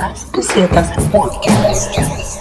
Passopoetsas podcast. Passopoetsas podcast.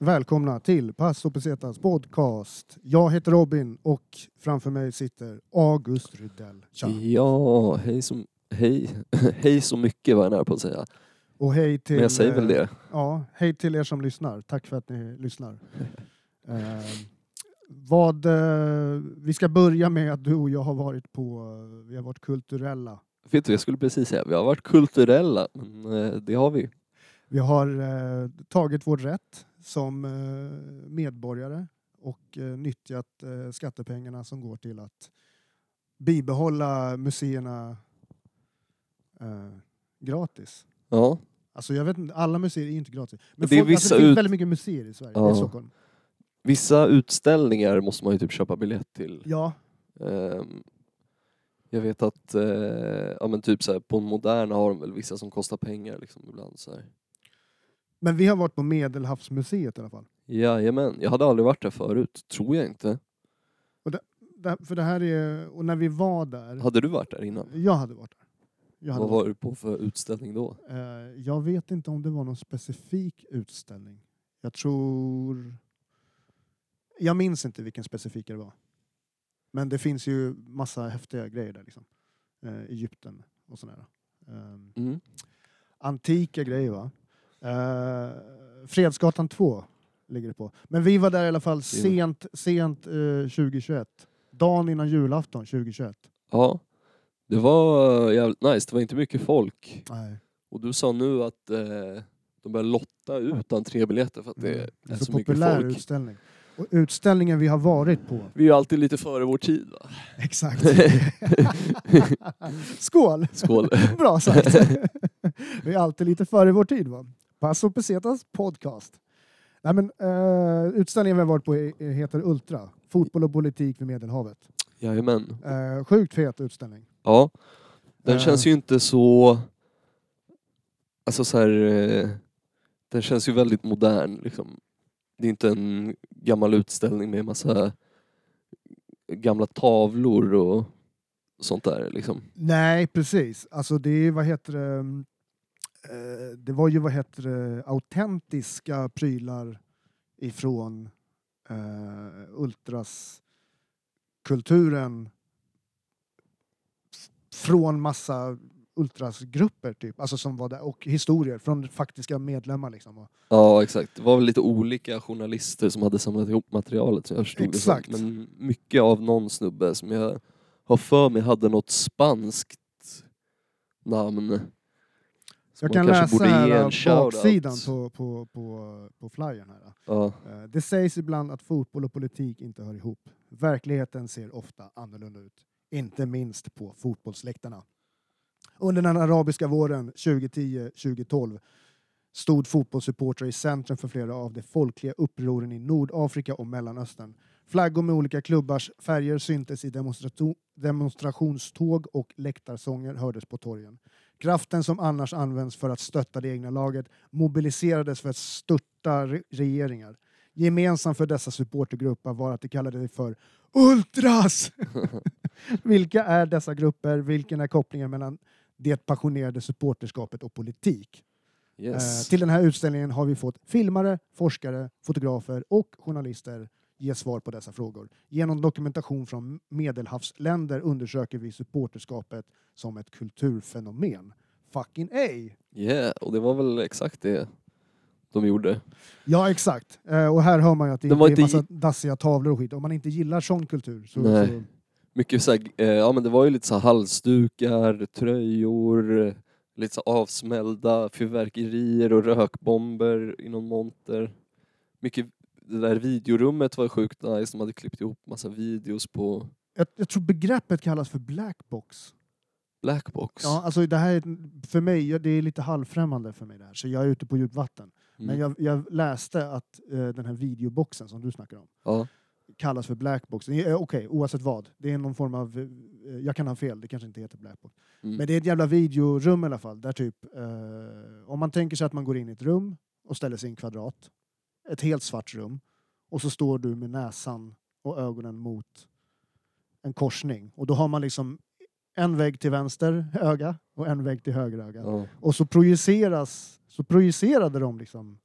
Välkomna till Passopoetsas podcast. Jag heter Robin och framför mig sitter August Rydell. Tja. Ja, hej så mycket var jag nära på att säga. Och hej till, men jag säger väl det. Ja, hej till er som lyssnar. Tack för att ni lyssnar. Vi ska börja med att du och jag har varit på, vi har varit kulturella. Vet du, jag skulle precis säga, vi har varit kulturella. Det har vi. Vi har tagit vår rätt som medborgare och nyttjat skattepengarna som går till att bibehålla museerna gratis. Ja. Alltså jag vet inte, alla museer är inte gratis. Men det, folk, alltså, det finns väldigt mycket museer i Sverige, ja. I Stockholm. Vissa utställningar måste man ju typ köpa biljett till. Ja. Jag vet att ja, men typ så här, på Moderna har de väl vissa som kostar pengar liksom, ibland så här. Men vi har varit på Medelhavsmuseet i alla fall. Jajamän, jag hade aldrig varit där förut, tror jag inte. Och för det här är, och när vi var där... Hade du varit där innan? Jag hade varit där. Vad var du på för utställning då? Jag vet inte om det var någon specifik utställning. Jag minns inte vilken specifik det var. Men det finns ju massa häftiga grejer där liksom. Egypten och sådär. Antika grejer, va? Fredsgatan 2 ligger det på. Men vi var där i alla fall sent 2021. Dagen innan julafton 2021. Ja, det var jävligt nice. Det var inte mycket folk. Nej. Och du sa nu att de börjar lotta ut entrébiljetter för att det är så mycket folk. Utställning. Och utställningen vi har varit på. Vi är ju alltid lite före vår tid, va? Exakt. Skål! Skål! Bra sagt. Vi är alltid lite före vår tid, va? Passopoetsas podcast. Nej, men utställningen vi har varit på heter Ultra. Fotboll och politik vid Medelhavet. Jajamän. Sjukt fet utställning. Ja. Den känns ju inte så... Alltså så här... Den känns ju väldigt modern. Liksom. Det är inte en gammal utställning med massa gamla tavlor och sånt där. Liksom. Nej, precis. Alltså det är, vad heter det... Det var ju, vad heter det, autentiska prylar ifrån Ultras kulturen från massa ultrasgrupper typ, alltså som var där, och historier från faktiska medlemmar liksom. Ja, exakt. Det var väl lite olika journalister som hade samlat ihop materialet, så jag förstod exakt. Det. Men mycket av någon snubbe som jag har för mig hade något spanskt namn. Jag kan läsa här baksidan på flyern här. Ja. Det sägs ibland att fotboll och politik inte hör ihop. Verkligheten ser ofta annorlunda ut. Inte minst på fotbollsläktarna. Under den arabiska våren 2010-2012 stod fotbollssupportrar i centrum för flera av de folkliga upproren i Nordafrika och Mellanöstern. Flaggor med olika klubbars färger syntes i demonstrationståg och läktarsånger hördes på torgen. Kraften som annars används för att stötta det egna laget mobiliserades för att störta regeringar. Gemensamt för dessa supportergrupper var att de kallade det för Ultras! Vilka är dessa grupper? Vilken är kopplingen mellan det passionerade supporterskapet och politik? Yes. Till den här utställningen har vi fått filmare, forskare, fotografer och journalister ge svar på dessa frågor. Genom dokumentation från medelhavsländer undersöker vi supporterskapet som ett kulturfenomen. Fucking A! Yeah, och det var väl exakt det de gjorde. Ja, exakt. Och här hör man ju att det är en massa dassiga tavlor och skit. Om man inte gillar sån kultur så... Nej. Så... Mycket så här, ja men det var ju lite så här halsdukar, tröjor, lite så avsmällda fyrverkerier och rökbomber i någon monter. Mycket... Det där videorummet var sjukt nice. De hade klippt ihop massa videos på... Jag tror begreppet kallas för blackbox. Blackbox? Ja, alltså det här för mig, det är lite halvfrämmande för mig det här. Så jag är ute på djupt vatten. Mm. Men jag läste att den här videoboxen som du snackar om kallas för blackbox. Okej, oavsett vad. Det är någon form av... jag kan ha fel, det kanske inte heter blackbox. Mm. Men det är ett jävla videorum i alla fall. Där typ... om man tänker sig att man går in i ett rum och ställer sig i en kvadrat. Ett helt svart rum. Och så står du med näsan och ögonen mot en korsning. Och då har man liksom en vägg till vänster öga och en vägg till höger öga. Ja. Och så projicerade de liksom.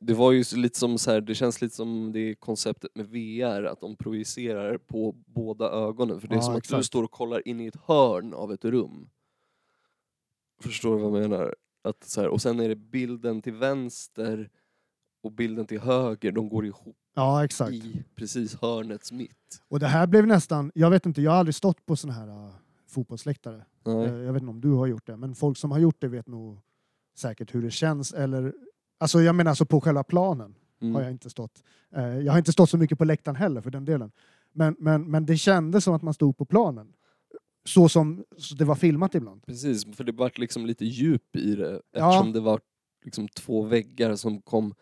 Det var ju lite som så här, det känns lite som det konceptet med VR. Att de projicerar på båda ögonen. För det är som exakt. Att du står och kollar in i ett hörn av ett rum. Förstår du vad jag menar? Att så här, och sen är det bilden till vänster... Och bilden till höger, de går ihop exakt. I precis hörnets mitt. Och det här blev nästan, jag vet inte, jag har aldrig stått på såna här fotbollsläktare. Jag vet inte om du har gjort det, men folk som har gjort det vet nog säkert hur det känns. Eller, alltså jag menar så på själva planen har jag inte stått. Jag har inte stått så mycket på läktaren heller för den delen. Men det kändes som att man stod på planen. Så som så det var filmat ibland. Precis, för det var liksom lite djup i det. Eftersom det var liksom två väggar som kom...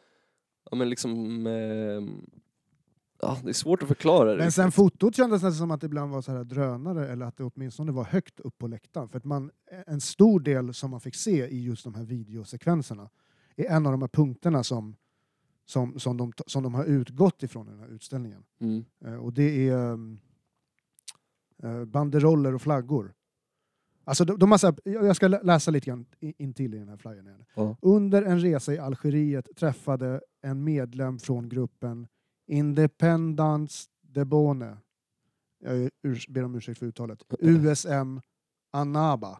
Ja, men liksom... det är svårt att förklara det. Men sen fotot kändes nästan som att det ibland var så här drönare. Eller att det åtminstone var högt upp på läktaren. För att en stor del som man fick se i just de här videosekvenserna är en av de här punkterna som de har utgått ifrån i den här utställningen. Mm. Och det är banderoller och flaggor. Alltså de har så här, jag ska läsa lite grann intill i den här flyern igen. Ja. Under en resa i Algeriet träffade en medlem från gruppen Indépendance de Bône. Jag ber om ursäkt för uttalet. USM Anaba.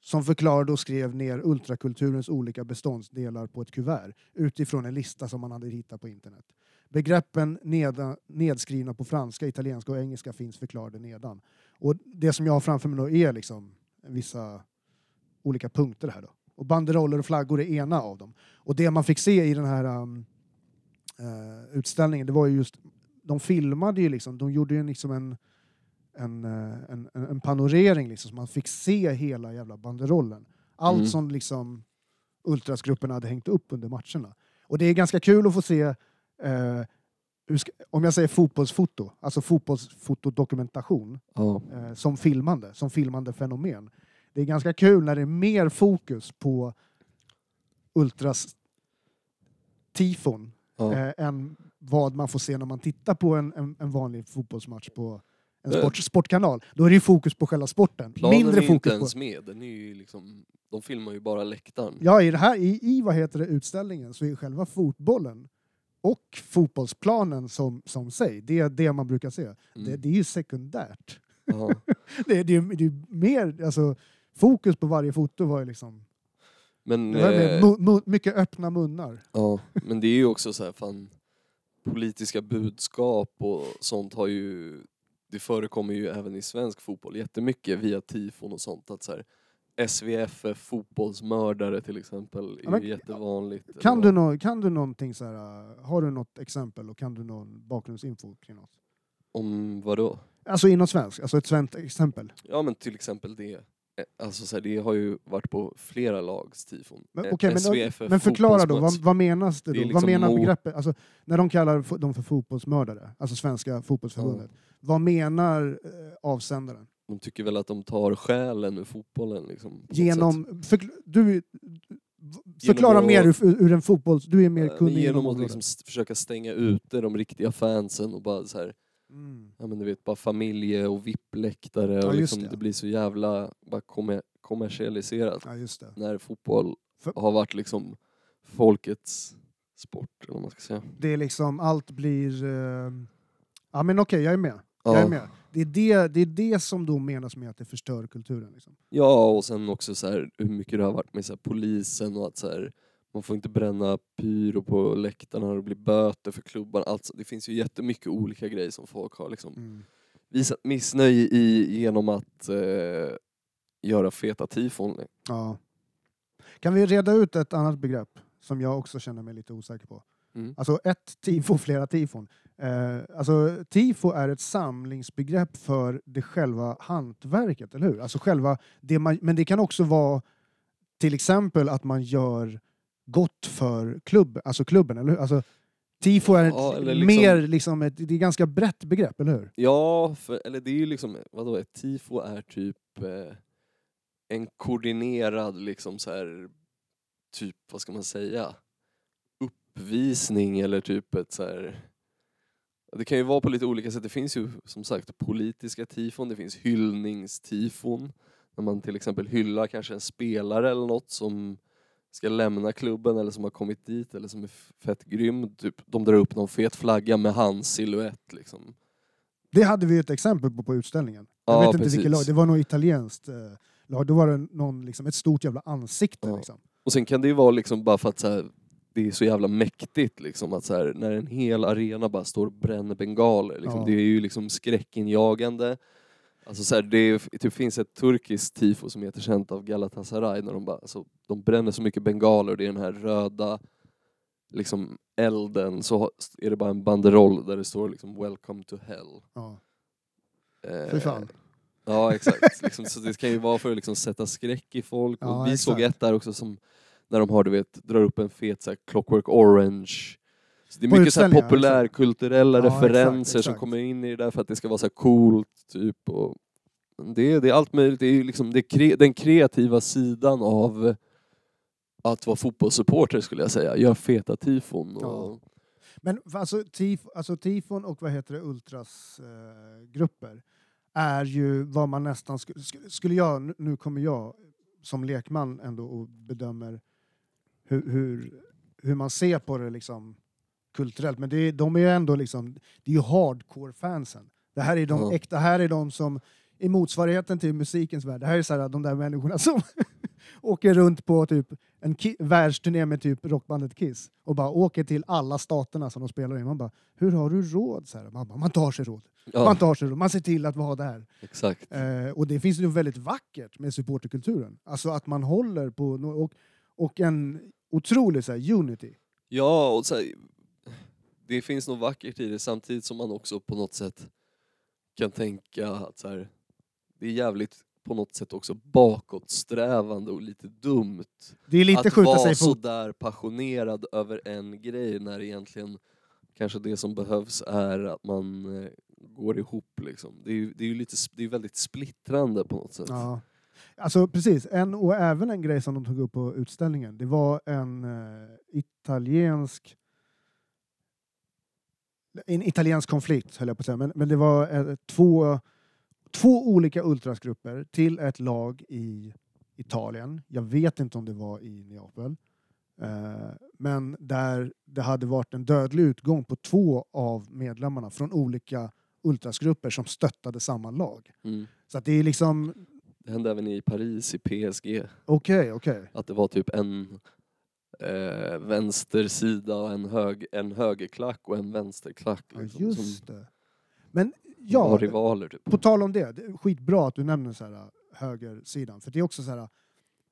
Som förklarade och skrev ner ultrakulturens olika beståndsdelar på ett kuvert. Utifrån en lista som man hade hittat på internet. Begreppen nedskrivna på franska, italienska och engelska finns förklarade nedan. Och det som jag har framför mig nu är liksom vissa olika punkter här då. Och banderoller och flaggor är ena av dem. Och det man fick se i den här utställningen, det var ju just, de filmade ju liksom, de gjorde ju liksom en panorering liksom, så man fick se hela jävla banderollen. Allt som liksom ultrasgrupperna hade hängt upp under matcherna. Och det är ganska kul att få se... om jag säger fotbollsfoto, alltså fotbollsfotodokumentation som filmande fenomen. Det är ganska kul när det är mer fokus på ultras tifon än vad man får se när man tittar på en vanlig fotbollsmatch på en sportkanal. Då är det ju fokus på själva sporten. Planen mindre är fokus inte ens på... med. Den är ju liksom, de filmar ju bara läktaren. Ja, i det här i vad heter det utställningen så är själva fotbollen och fotbollsplanen som sig. Det är det man brukar se. Det är ju sekundärt. det är mer alltså, fokus på varje foto var ju liksom... Men, det var mycket öppna munnar. Ja, men det är ju också så här, fan, politiska budskap och sånt har ju... Det förekommer ju även i svensk fotboll jättemycket via tifon och sånt. Att så här, SVF fotbollsmördare till exempel är jättevanligt. Kan du någonting så här, har du något exempel och kan du någon bakgrundsinfo kring något? Om vad då? Alltså inom svensk, alltså ett svenskt exempel. Ja men till exempel det Alltså så här, det har ju varit på flera lags tifon. Men, okay, SVF, men förklara då, vad menas det då? Det liksom vad menar begreppet? Alltså, när de kallar dem för fotbollsmördare, alltså Svenska fotbollsförbundet. Ja. Vad menar avsändaren? De tycker väl att de tar själen ur fotbollen. Liksom, genom, förklara mer ur en fotboll. Du är mer kunnig. Genom att liksom försöka stänga ute de riktiga fansen och bara så här. Mm. Ja, men du vet, bara familje- och vippläktare, ja, och liksom, det blir så jävla bara kommersialiserat, ja, just det. När fotboll har varit liksom folkets sport, eller vad man ska säga. Det är liksom, allt blir ja, men okej, jag är med. Ja. Jag är med. Det är det som då menas med att det förstör kulturen liksom. Ja, och sen också så här, hur mycket det har varit med så här, polisen och att så här, man får inte bränna pyro på läktarna och det blir böter för klubbar. Alltså, det finns ju jättemycket olika grejer som folk har liksom visat missnöje i genom att göra feta tifon. Ja. Kan vi reda ut ett annat begrepp som jag också känner mig lite osäker på? Mm. Alltså ett tifo, flera tifon. Alltså tifo är ett samlingsbegrepp för det själva hantverket, eller hur? Alltså själva det man, men det kan också vara till exempel att man gör gott för klubben, eller hur? Alltså, tifo är liksom, mer liksom ett, det är ganska brett begrepp, eller hur? Ja, för, eller det är ju liksom, vadå, ett tifo är typ en koordinerad liksom så här, typ, vad ska man säga, uppvisning eller typ ett så här. Det kan ju vara på lite olika sätt. Det finns ju som sagt politiska tifon, det finns hyllningstifon när man till exempel hyllar kanske en spelare eller något som ska lämna klubben eller som har kommit dit eller som är fett grym. Typ, de drar upp någon fet flagga med hans silhuett. Liksom. Det hade vi ett exempel på utställningen. Jag vet inte vilket lag. Det var något italienskt lag. Då var det någon, liksom, ett stort jävla ansikte. Ja. Liksom. Och sen kan det ju vara liksom, bara för att så här, det är så jävla mäktigt. Liksom, att, så här, när en hel arena bara står och bränner bengaler. Liksom, ja. Det är ju liksom skräckinjagande. Alltså så här, det typ finns ett turkiskt tifo som är jättekänt av Galatasaray när de bara, alltså, de bränner så mycket bengaler och det är den här röda liksom elden, så är det bara en banderoll där det står liksom Welcome to Hell. Ja. För fan. Ja, exakt. Liksom, så det kan ju vara för att liksom sätta skräck i folk. Ja, och vi exakt. Såg ett där också som när de har, du vet, drar upp en fet så här, Clockwork Orange. Så det är mycket så här populärkulturella referenser som kommer in i det där för att det ska vara så här coolt typ, och det är allt möjligt. Det är liksom den kreativa sidan av att vara fotbollssupporter, skulle jag säga. Gör feta tifon och... Ja. Men alltså, tifon och vad heter det, Ultras grupper är ju vad man nästan skulle jag, nu kommer jag som lekman ändå och bedömer hur man ser på det liksom kulturellt, men de är ju ändå liksom, det är ju hardcore fansen. Det här är de äkta, här är de som i motsvarigheten till musikens värld. Det här är så här, de där människorna som åker runt på typ en världsturné med typ rockbandet Kiss och bara åker till alla staterna som de spelar i. Man bara, hur har du råd så här? Man tar sig råd. Ja. Man tar sig råd. Man ser till att vara där. Exakt. Och det finns ju väldigt vackert med supporterkulturen. Alltså att man håller på och en otrolig så här unity. Ja, och så här, det finns nog vackert i det, samtidigt som man också på något sätt kan tänka att så här, det är jävligt på något sätt också bakåtsträvande och lite dumt. Det är lite att skjuta vara så där passionerad över en grej när egentligen kanske det som behövs är att man går ihop. Liksom. Det är väldigt splittrande på något sätt. Ja. Alltså precis, och även en grej som de tog upp på utställningen. Det var en italiensk konflikt, höll jag på att säga. Men det var två olika ultrasgrupper till ett lag i Italien. Jag vet inte om det var i Neapel. Men där det hade varit en dödlig utgång på två av medlemmarna från olika ultrasgrupper som stöttade samma lag. Mm. Så att det är liksom... Det hände även i Paris, i PSG. Okej. Att det var typ en... vänstersida och en högerklack och en vänsterklack. Liksom, ja, just det. Men ja, rivaler, typ. På tal om det är skitbra att du nämner så här, högersidan. För det är också så här,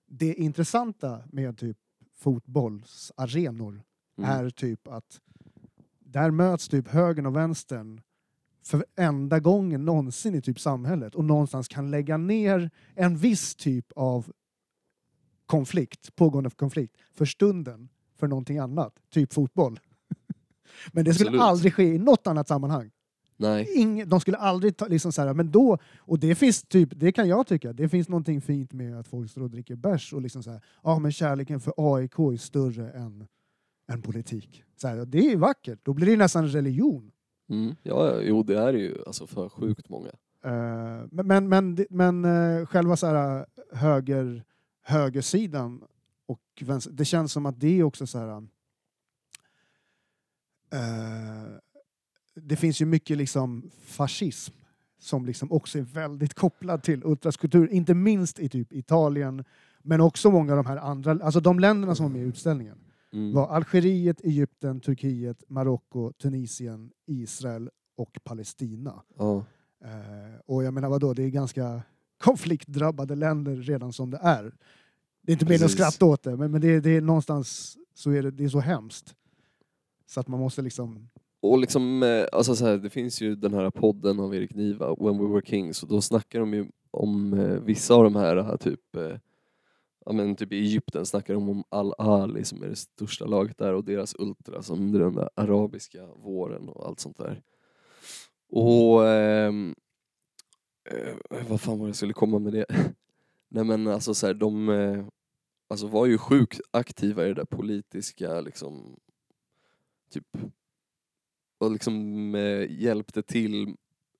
det intressanta med typ fotbollsarenor är typ att där möts typ högern och vänstern för enda gången någonsin i typ samhället och någonstans kan lägga ner en viss typ av konflikt, pågående konflikt för stunden för någonting annat, typ fotboll. Men det skulle absolut aldrig ske i något annat sammanhang. Nej. De skulle aldrig ta, liksom så här, men då, och det finns typ, det kan jag tycka, det finns någonting fint med att folk står och dricker bärs och liksom så här, ja, men kärleken för AIK är större än politik. Så här, det är vackert. Då blir det nästan religion. Mm. Ja, jo, det är ju alltså för sjukt många. Men själva så här högersidan och vänster, det känns som att det är också så här det finns ju mycket liksom fascism som liksom också är väldigt kopplad till ultraskulptur, inte minst i typ Italien, men också många av de här andra, alltså de länderna som var med i utställningen var Algeriet, Egypten, Turkiet, Marocko, Tunisien, Israel och Palestina. Och jag menar, vadå, det är ganska konfliktdrabbade länder redan som det är. Det är inte mer att skratta åt det, men det är någonstans så är det är så hemskt. Så att man måste liksom... Och liksom, alltså så här, det finns ju den här podden av Erik Niva, When We Were Kings, och då snackar de ju om vissa av de här typ, ja men typ i Egypten snackar de om Al Ahly som är det största laget där och deras ultra som den där arabiska våren och allt sånt där. Och vad fan var det jag skulle komma med det? Nej men alltså så här, de alltså var ju sjukt aktiva i det där politiska liksom typ och liksom hjälpte till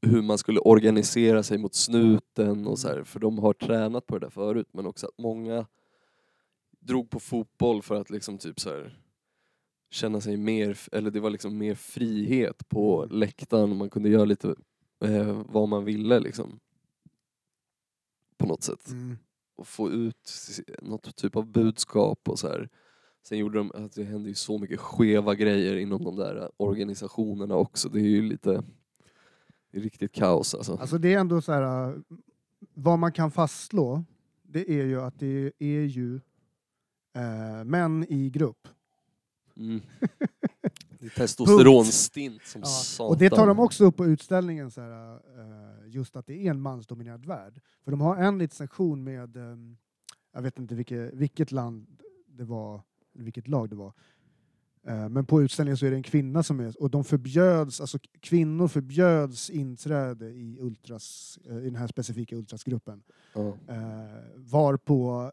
hur man skulle organisera sig mot snuten och så här, för de har tränat på det där förut, men också att många drog på fotboll för att liksom typ så här känna sig mer, eller det var liksom mer frihet på läktaren och man kunde göra lite vad man ville liksom på något sätt och få ut något typ av budskap och så här. Sen gjorde de att det hände ju så mycket skeva grejer inom de där organisationerna också. Det är ju lite det är riktigt kaos alltså. Alltså det är ändå så här, vad man kan fastslå, det är ju att det är ju män i grupp. Mm. Det är testosteronstint som satan. Och det tar de också upp på utställningen så här, just att det är en mansdominerad värld. För de har en liten sektion med jag vet inte vilket land det var, vilket lag det var. Men på utställningen så är det en kvinna som är, och de förbjöds, alltså kvinnor förbjöds inträde i ultras, i den här specifika ultrasgruppen. Var på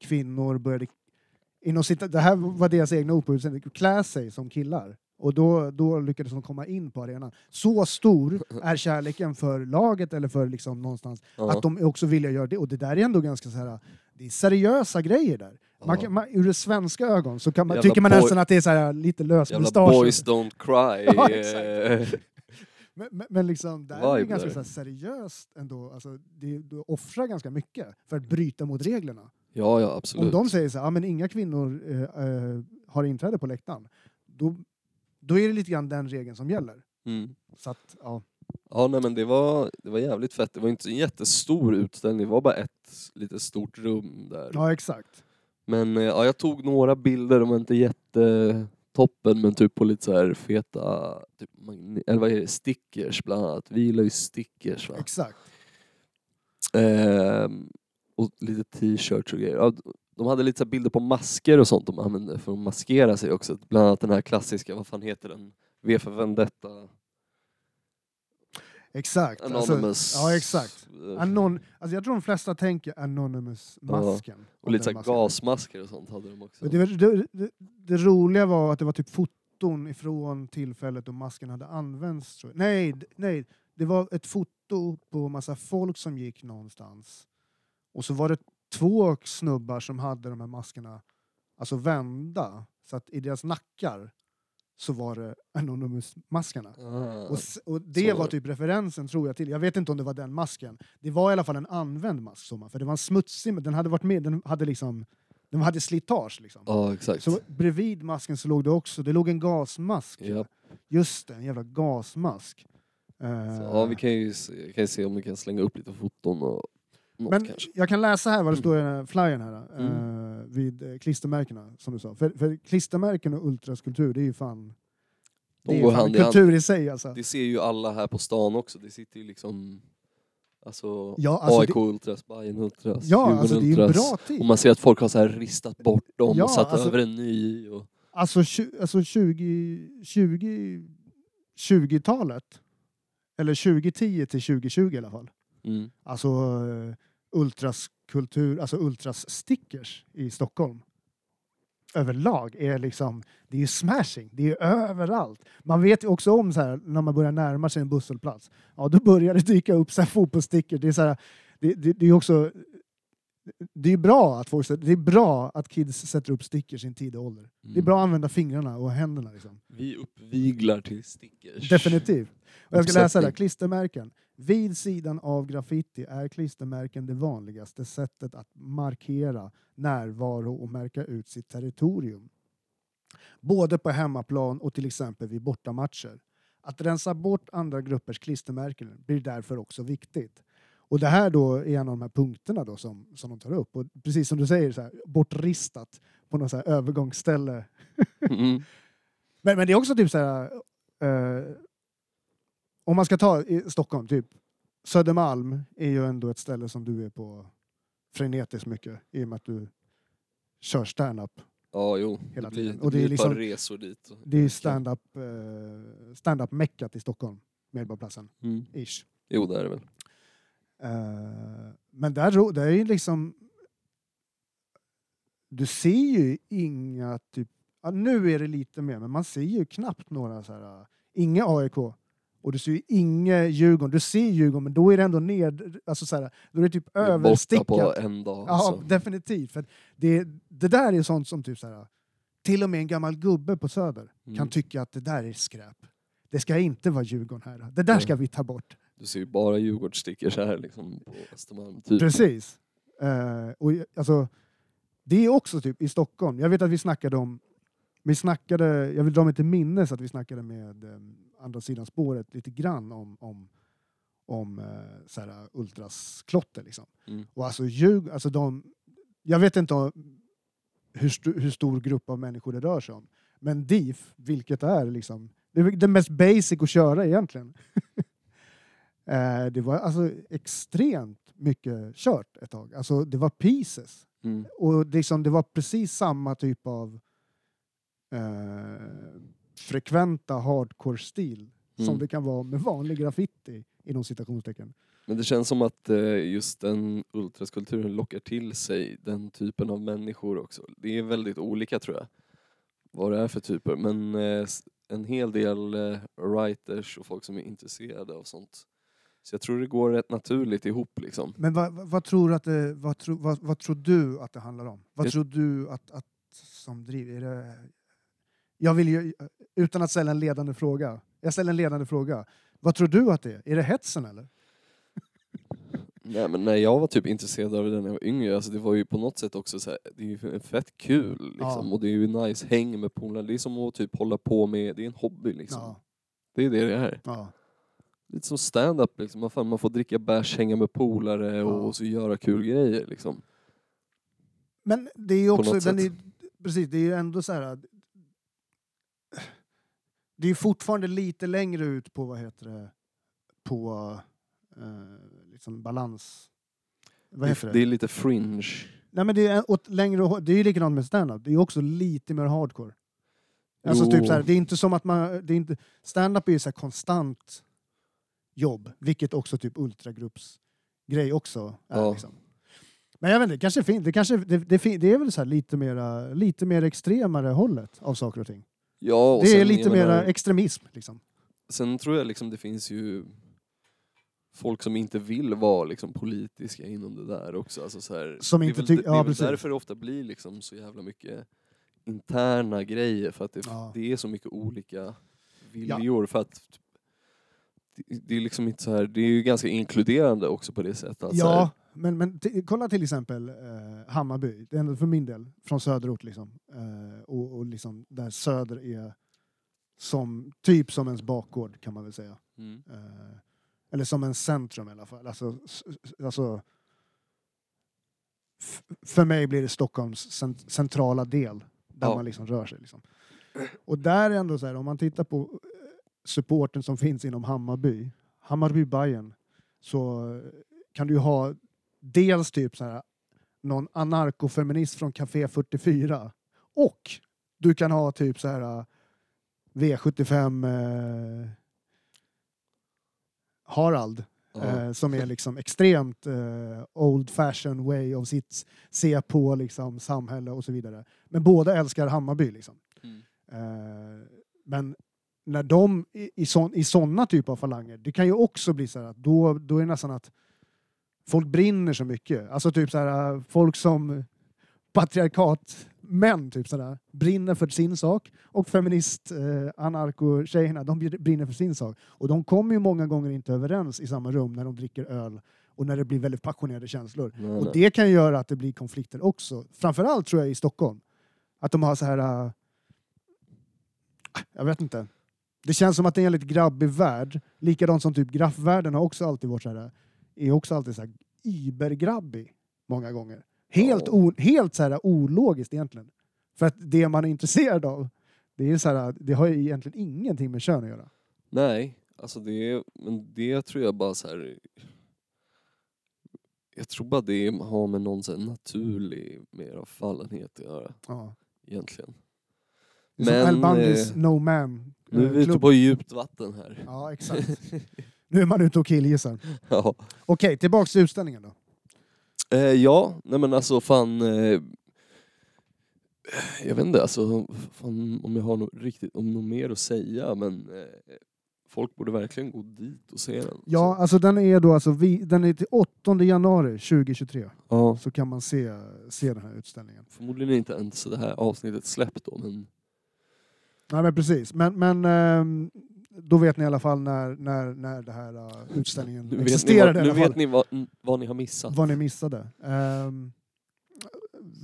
kvinnor började inom sitt, det här var deras egna ord på utställningen, klä sig som killar. Och då lyckades de komma in på arenan. Så stor är kärleken för laget eller för liksom någonstans att de också vill göra det. Och det där är ändå ganska så här, det är seriösa grejer där. Man, ur svenska ögon så kan man, tycker man nästan att det är så här lite lös mustasch. Boys don't cry. Ja, exakt. men liksom, där är det ganska så här seriöst ändå. Alltså, det offrar ganska mycket för att bryta mot reglerna. Ja, absolut. Om de säger så här, men inga kvinnor har inträde på läktaren. Då är det lite grann den regeln som gäller. Mm. Så att, ja. Ja, nej men det var jävligt fett. Det var inte en jättestor utställning. Det var bara ett lite stort rum där. Ja, exakt. Men ja, jag tog några bilder. De var inte jättetoppen, men typ på lite så här feta typ, eller vad är det? Stickers bland annat. Vi gillar ju stickers, va? Exakt. Och lite t-shirts och grejer. Ja, de hade lite så bilder på masker och sånt de använde för att maskera sig också. Bland annat den här klassiska, vad fan heter den? V för Vendetta. Exakt. Anonymous. Alltså, ja, exakt. Alltså jag tror de flesta tänker Anonymous-masken. Ja. Och lite så gasmasker och sånt hade de också. Det roliga var att det var typ foton ifrån tillfället då masken hade använts. Nej, det var ett foto på massa folk som gick någonstans. Och så var det 2 snubbar som hade de här maskerna alltså vända. Så att i deras nackar så var det Anonymous-maskerna. Och det var typ referensen, tror jag, till. Jag vet inte om det var den masken. Det var i alla fall en använd mask. För det var en smutsig, den hade varit med, den hade slitage liksom. Ja, exakt. Så bredvid masken så låg det också, det låg en gasmask. Yep. Just det, en jävla gasmask. Så, ja, vi kan ju se om vi kan slänga upp lite foton och men kanske. Jag kan läsa här vad det står i den här flyern här. Vid klistermärkena, som du sa. För klistermärken och ultraskulptur, det är ju fan... De går hand i hand. Kultur i sig alltså. Det ser ju alla här på stan också. Det sitter ju liksom alltså, ja, alltså AIK det... Ultras, Bayern Ultras, ja, alltså, det är en bra tid. Och man ser att folk har så här ristat bort dem, ja, och satt alltså, över en ny och... Alltså 20-talet eller 2010 till 2020 i alla fall. Mm. Alltså ultraskultur, alltså ultras stickers i Stockholm överlag är liksom, det är smashing, det är överallt. Man vet ju också om så här, när man börjar närma sig en busshållplats, ja då börjar det dyka upp så här fotbollsstickor. Det är så här, det är också, det är bra att folk, det är bra att kids sätter upp stickers i sin tidig ålder. Mm. Det är bra att använda fingrarna och händerna liksom. Vi uppviglar till stickers. Definitivt. Och jag ska läsa det här, klistermärken. Vid sidan av graffiti är klistermärken det vanligaste sättet att markera närvaro och märka ut sitt territorium. Både på hemmaplan och till exempel vid bortamatcher. Att rensa bort andra gruppers klistermärken blir därför också viktigt. Och det här då är en av de här punkterna då som de tar upp. Och precis som du säger, så här, bortristat på något så här övergångsställe. Mm. men det är också typ så här... Om man ska ta i Stockholm, typ Södermalm är ju ändå ett ställe som du är på frenetiskt mycket i och med att du kör stand-up. Ja, jo. Hela tiden. Det blir, och det är liksom, ett par resor dit. Det är stand-up-meckat i Stockholm, Medborgarplatsen. Mm. Ish. Jo, det är det väl. Men där är ju liksom... Du ser ju inga typ... Ja, nu är det lite mer, men man ser ju knappt några så här... Inga AIK. Och du ser ju inget Djurgården. Du ser Djurgården, men då är det ändå ned... Alltså så här, då är det typ överstickat. Borta på en dag. Ja, så. Definitivt. För det där är sånt som typ så här... Till och med en gammal gubbe på Söder kan tycka att det där är skräp. Det ska inte vara Djurgården här. Det där ska vi ta bort. Du ser ju bara Djurgårdsstickers här liksom på Östermalm. Typ. Precis. Och alltså... Det är också typ i Stockholm. Jag vet att vi snackade om... jag vill dra mig till minnes att vi snackade med... andra sidan spåret lite grann om så här ultrasklotter liksom. Mm. Och alltså jag vet inte hur stor grupp av människor det rör sig om, men DIF, vilket är liksom det mest basic att köra egentligen. Det var alltså extremt mycket kört ett tag. Alltså det var pieces. Mm. Och liksom, det var precis samma typ av frekventa hardcore-stil som det kan vara med vanlig graffiti inom citationstecken. Men det känns som att just den ultraskulturen lockar till sig den typen av människor också. Det är väldigt olika tror jag vad det är för typer, men en hel del writers och folk som är intresserade av sånt. Så jag tror det går rätt naturligt ihop liksom. Men vad tror du att det handlar om? Tror du att som driver det? Jag vill ju, utan att ställa en ledande fråga. Jag ställer en ledande fråga. Vad tror du att det är? Är det hetsen eller? Nej, men när jag var typ intresserad av det när jag var yngre, alltså det var ju på något sätt också så här, det är ju fett kul liksom. Ja. Och det är ju nice häng med polarna. Det är som att typ hålla på med, det är en hobby liksom. Ja. Det är det här. Ja. Lite som stand-up liksom. Man får dricka bärs, hänga med polare och så göra kul grejer liksom. Men det är ju också, precis, det är ju ändå så här. Det är fortfarande lite längre ut på liksom balans. Det är lite fringe. Nej, men det är längre, det är ju likadant med stand-up. Det är också lite mer hardcore. Alltså typ så här, det är inte som att stand-up är ju så här konstant jobb, vilket också typ ultragrupps grej också är liksom. Men jag vet inte, det är väl så här lite mer extremare hållet av saker och ting. Ja, och det är lite mer extremism liksom. Sen tror jag liksom det finns ju folk som inte vill vara liksom politiska inom det där också, alltså så här, som inte det är därför det ofta blir liksom så jävla mycket interna grejer, för att det är så mycket olika viljor, för att det är liksom inte så här, det är ju ganska inkluderande också på det sättet att så här, men kolla till exempel Hammarby, det är för min del från söderort liksom, och liksom där söder är som typ som ens bakgård kan man väl säga. Mm. Eller som en centrum i alla fall. Alltså för mig blir det Stockholms centrala del där man liksom rör sig liksom. Och där är ändå så här, om man tittar på supporten som finns inom Hammarby Bayern, så kan du ha dels typ så här någon anarkofeminist från Café 44, och du kan ha typ så här V75 Harald, som är liksom extremt old fashion way of sitt se på liksom samhälle och så vidare. Men båda älskar Hammarby liksom. Mm. Men när de i såna typ av falanger, det kan ju också bli så här att då är det nästan att folk brinner så mycket. Alltså typ så här folk som patriarkatmän typ sådär brinner för sin sak, och feminist anarko-tjejerna, de brinner för sin sak, och de kommer ju många gånger inte överens i samma rum när de dricker öl och när det blir väldigt passionerade känslor. Mm. Och det kan göra att det blir konflikter också. Framförallt tror jag i Stockholm att de har så här jag vet inte. Det känns som att det är en lite grabbig värld. Likadant som typ graffvärlden har också alltid varit så här, är också alltid så här ibergrabbig många gånger. Helt så här ologiskt egentligen. För att det man är intresserad av, det är så här, det har ju egentligen ingenting med kön att göra. Nej, alltså men det tror jag bara så här, jag tror bara det har med någon sån naturlig mer av fallenhet att göra. Ja. Egentligen. Men som Albandis No Man. Nu är vi ute på djupt vatten här. Ja, exakt. Nu är man ute och killgissar. Ja. Okej, tillbaka till utställningen då. Nej men alltså fan jag vet inte alltså fan, om jag har något mer att säga, men folk borde verkligen gå dit och se den. Ja, alltså den är då den är till 8 januari 2023. Ja. Så kan man se den här utställningen. Förmodligen inte ens det här avsnittet släppt då, men nej men precis. Men då vet ni i alla fall när det här utställningen existerade. Nu vet ni vad ni har missat. Vad ni missade.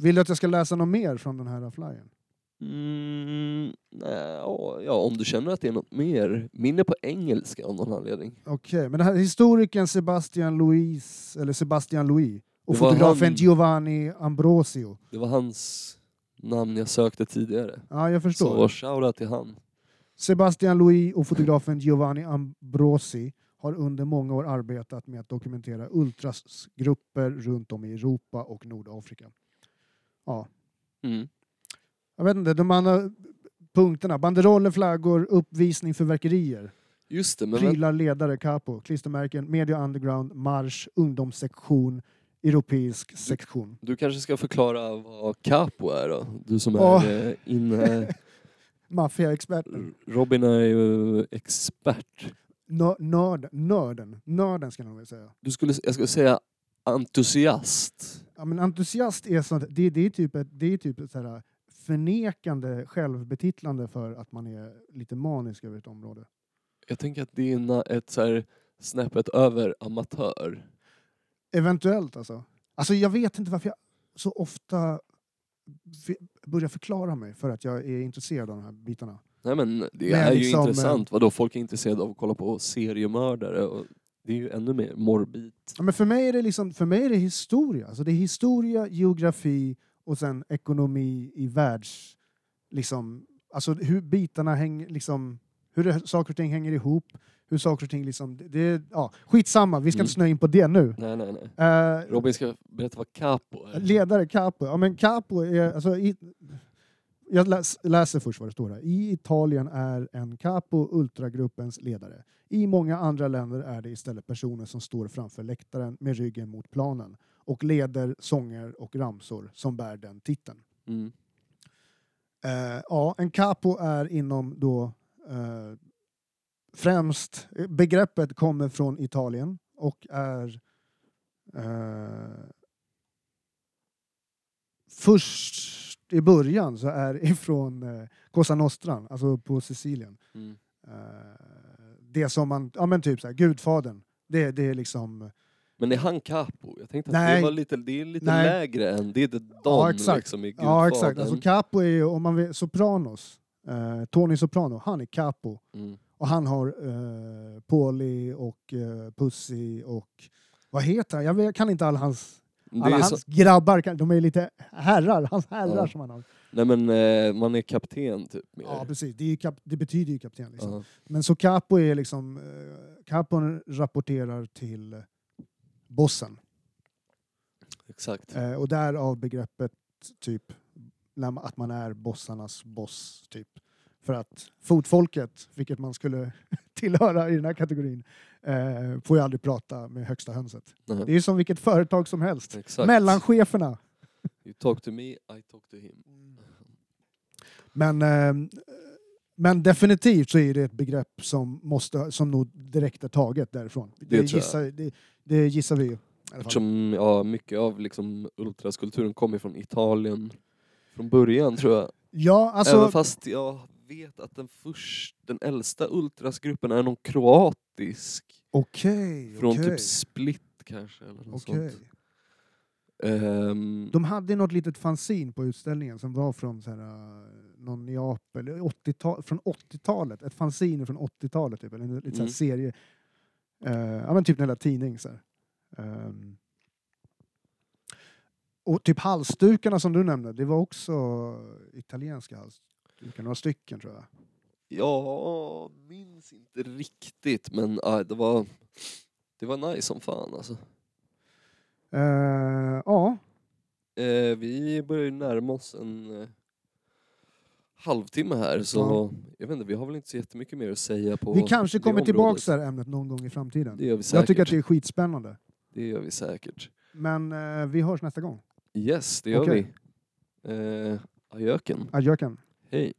Vill du att jag ska läsa något mer från den här flyen? Ja, om du känner att det är något mer. Min är på engelska av någon anledning. Okej, men den här historikern Sebastian Louis och fotografen Giovanni Ambrosio. Det var hans namn jag sökte tidigare. Ja, jag förstår. Så shoutout till han. Sebastian Louis och fotografen Giovanni Ambrosi har under många år arbetat med att dokumentera ultrasgrupper runt om i Europa och Nordafrika. Ja. Mm. Jag vet inte, de andra punkterna. Banderoller, flaggor, uppvisning, fyrverkerier. Just det. Men prylar, ledare, capo, klistermärken, media underground, marsch, ungdomssektion, europeisk sektion. Du kanske ska förklara vad capo är då? Du som är inne... Mafia-experten. Robin är ju expert. Nörden ska man väl säga. Jag skulle säga entusiast. Ja, men entusiast är sånt, det är typ ett så här förnekande självbetitlande för att man är lite manisk över ett område. Jag tänker att det är ett så här snäppet över amatör. Eventuellt alltså. Alltså jag vet inte varför jag så ofta börja förklara mig för att jag är intresserad av de här bitarna. Nej men det är liksom, ju intressant. Vadå, folk är intresserade av att kolla på seriemördare, och det är ju ännu mer morbid. Ja, men för mig är det historia. Alltså det är historia, geografi och sen ekonomi i världs liksom, alltså hur bitarna hänger liksom, hur saker och ting hänger ihop, hur saker och ting liksom, det ja, skitsamma, vi ska inte snöa in på det nu. Nej. Robin ska berätta vad capo är. Ledare capo. Ja men capo är alltså jag läser först vad det står här. I Italien är en capo ultragruppens ledare. I många andra länder är det istället personer som står framför läktaren med ryggen mot planen och leder sånger och ramsor som bär den titeln. Mm. En capo är inom då främst, begreppet kommer från Italien och är först i början så är ifrån Cosa Nostra, alltså på Sicilien. Mm. Det som man, ja men typ så här, Gudfadern, det är liksom. Men är han capo? Jag tänkte att nej, det är lite nej, lägre än det är det dom, ja, exakt. Liksom i Gudfadern. Ja exakt, alltså capo är ju, om man vill, Sopranos. Tony Soprano, han är capo. Mm. Och han har Polly och Pussy och vad heter han? Jag kan inte all hans Alla hans grabbar, de är lite herrar, hans herrar som han har. Nej, men man är kapten typ. Ja, precis. Det, är det betyder ju kapten liksom. Men så Capo är liksom, Capo rapporterar till bossen. Exakt. Och därav begreppet typ att man är bossarnas boss typ. För att fotfolket, vilket man skulle tillhöra i den här kategorin, får ju aldrig prata med högsta hönset. Det är ju som vilket företag som helst. Exakt. Mellan cheferna. You talk to me, I talk to him. Men definitivt så är det ett begrepp som måste, som nog direkt är taget därifrån. Det gissar vi ju. Eftersom, ja, mycket av liksom ultraskulpturen kommer från Italien från början, tror jag. Ja, alltså... Även fast jag vet att den äldsta ultrasgruppen är någon kroatisk. Okej. Från typ Split kanske. Eller något sånt. De hade något litet fanzin på utställningen som var från så här, någon Neapel, 80-tal, från 80-talet. Ett fanzin från 80-talet typ. Eller en liten serie. Ja, men typ en hela tidning så här. Och typ halsdukarna som du nämnde, det var också italienska halsdukar, några stycken tror jag. Ja, minns inte riktigt, men det var nice som fan alltså. Ja. Vi börjar närma oss en halvtimme här, så jag vet inte, vi har väl inte så jättemycket mer att säga på. Vi kanske kommer tillbaka till det här ämnet någon gång i framtiden. Det gör vi säkert. Jag tycker att det är skitspännande. Det gör vi säkert. Men vi hörs nästa gång. Yes, det gör vi. Adjöken. Adjöken. Hej.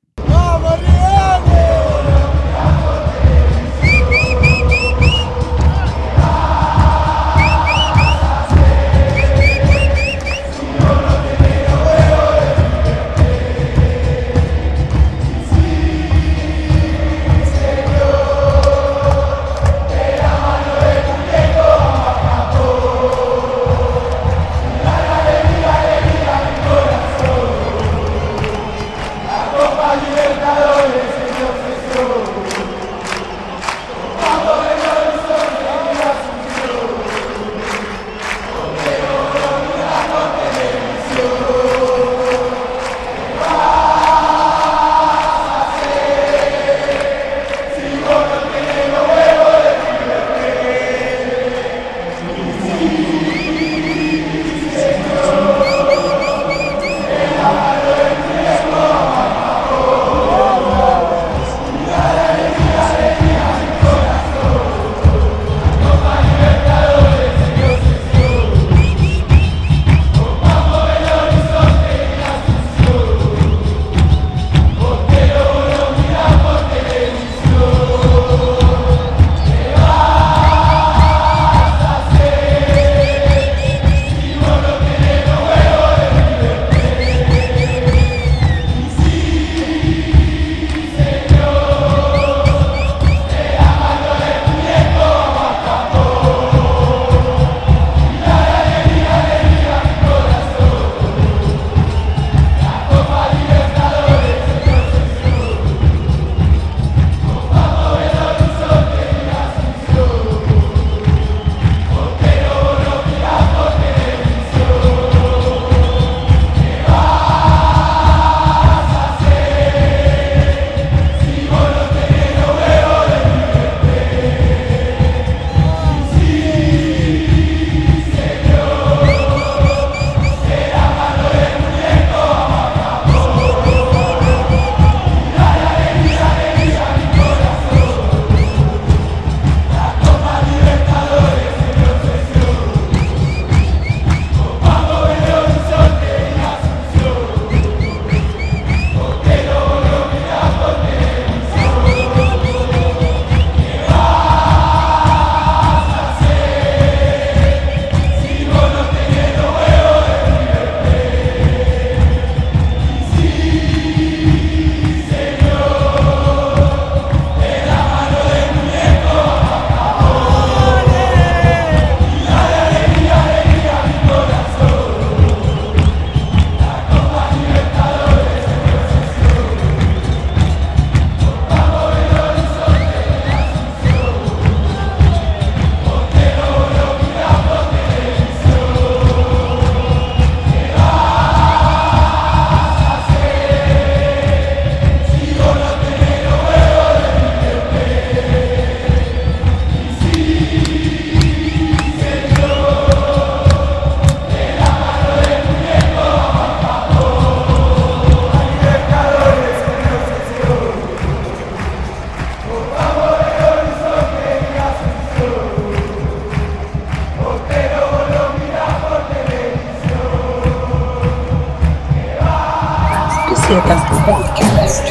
Passopoetsas podcast.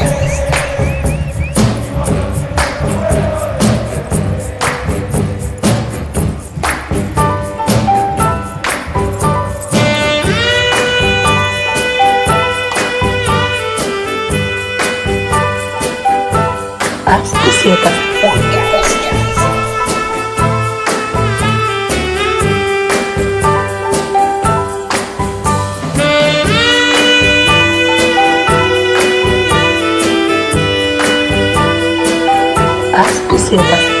Passopoetsas podcast. Спасибо.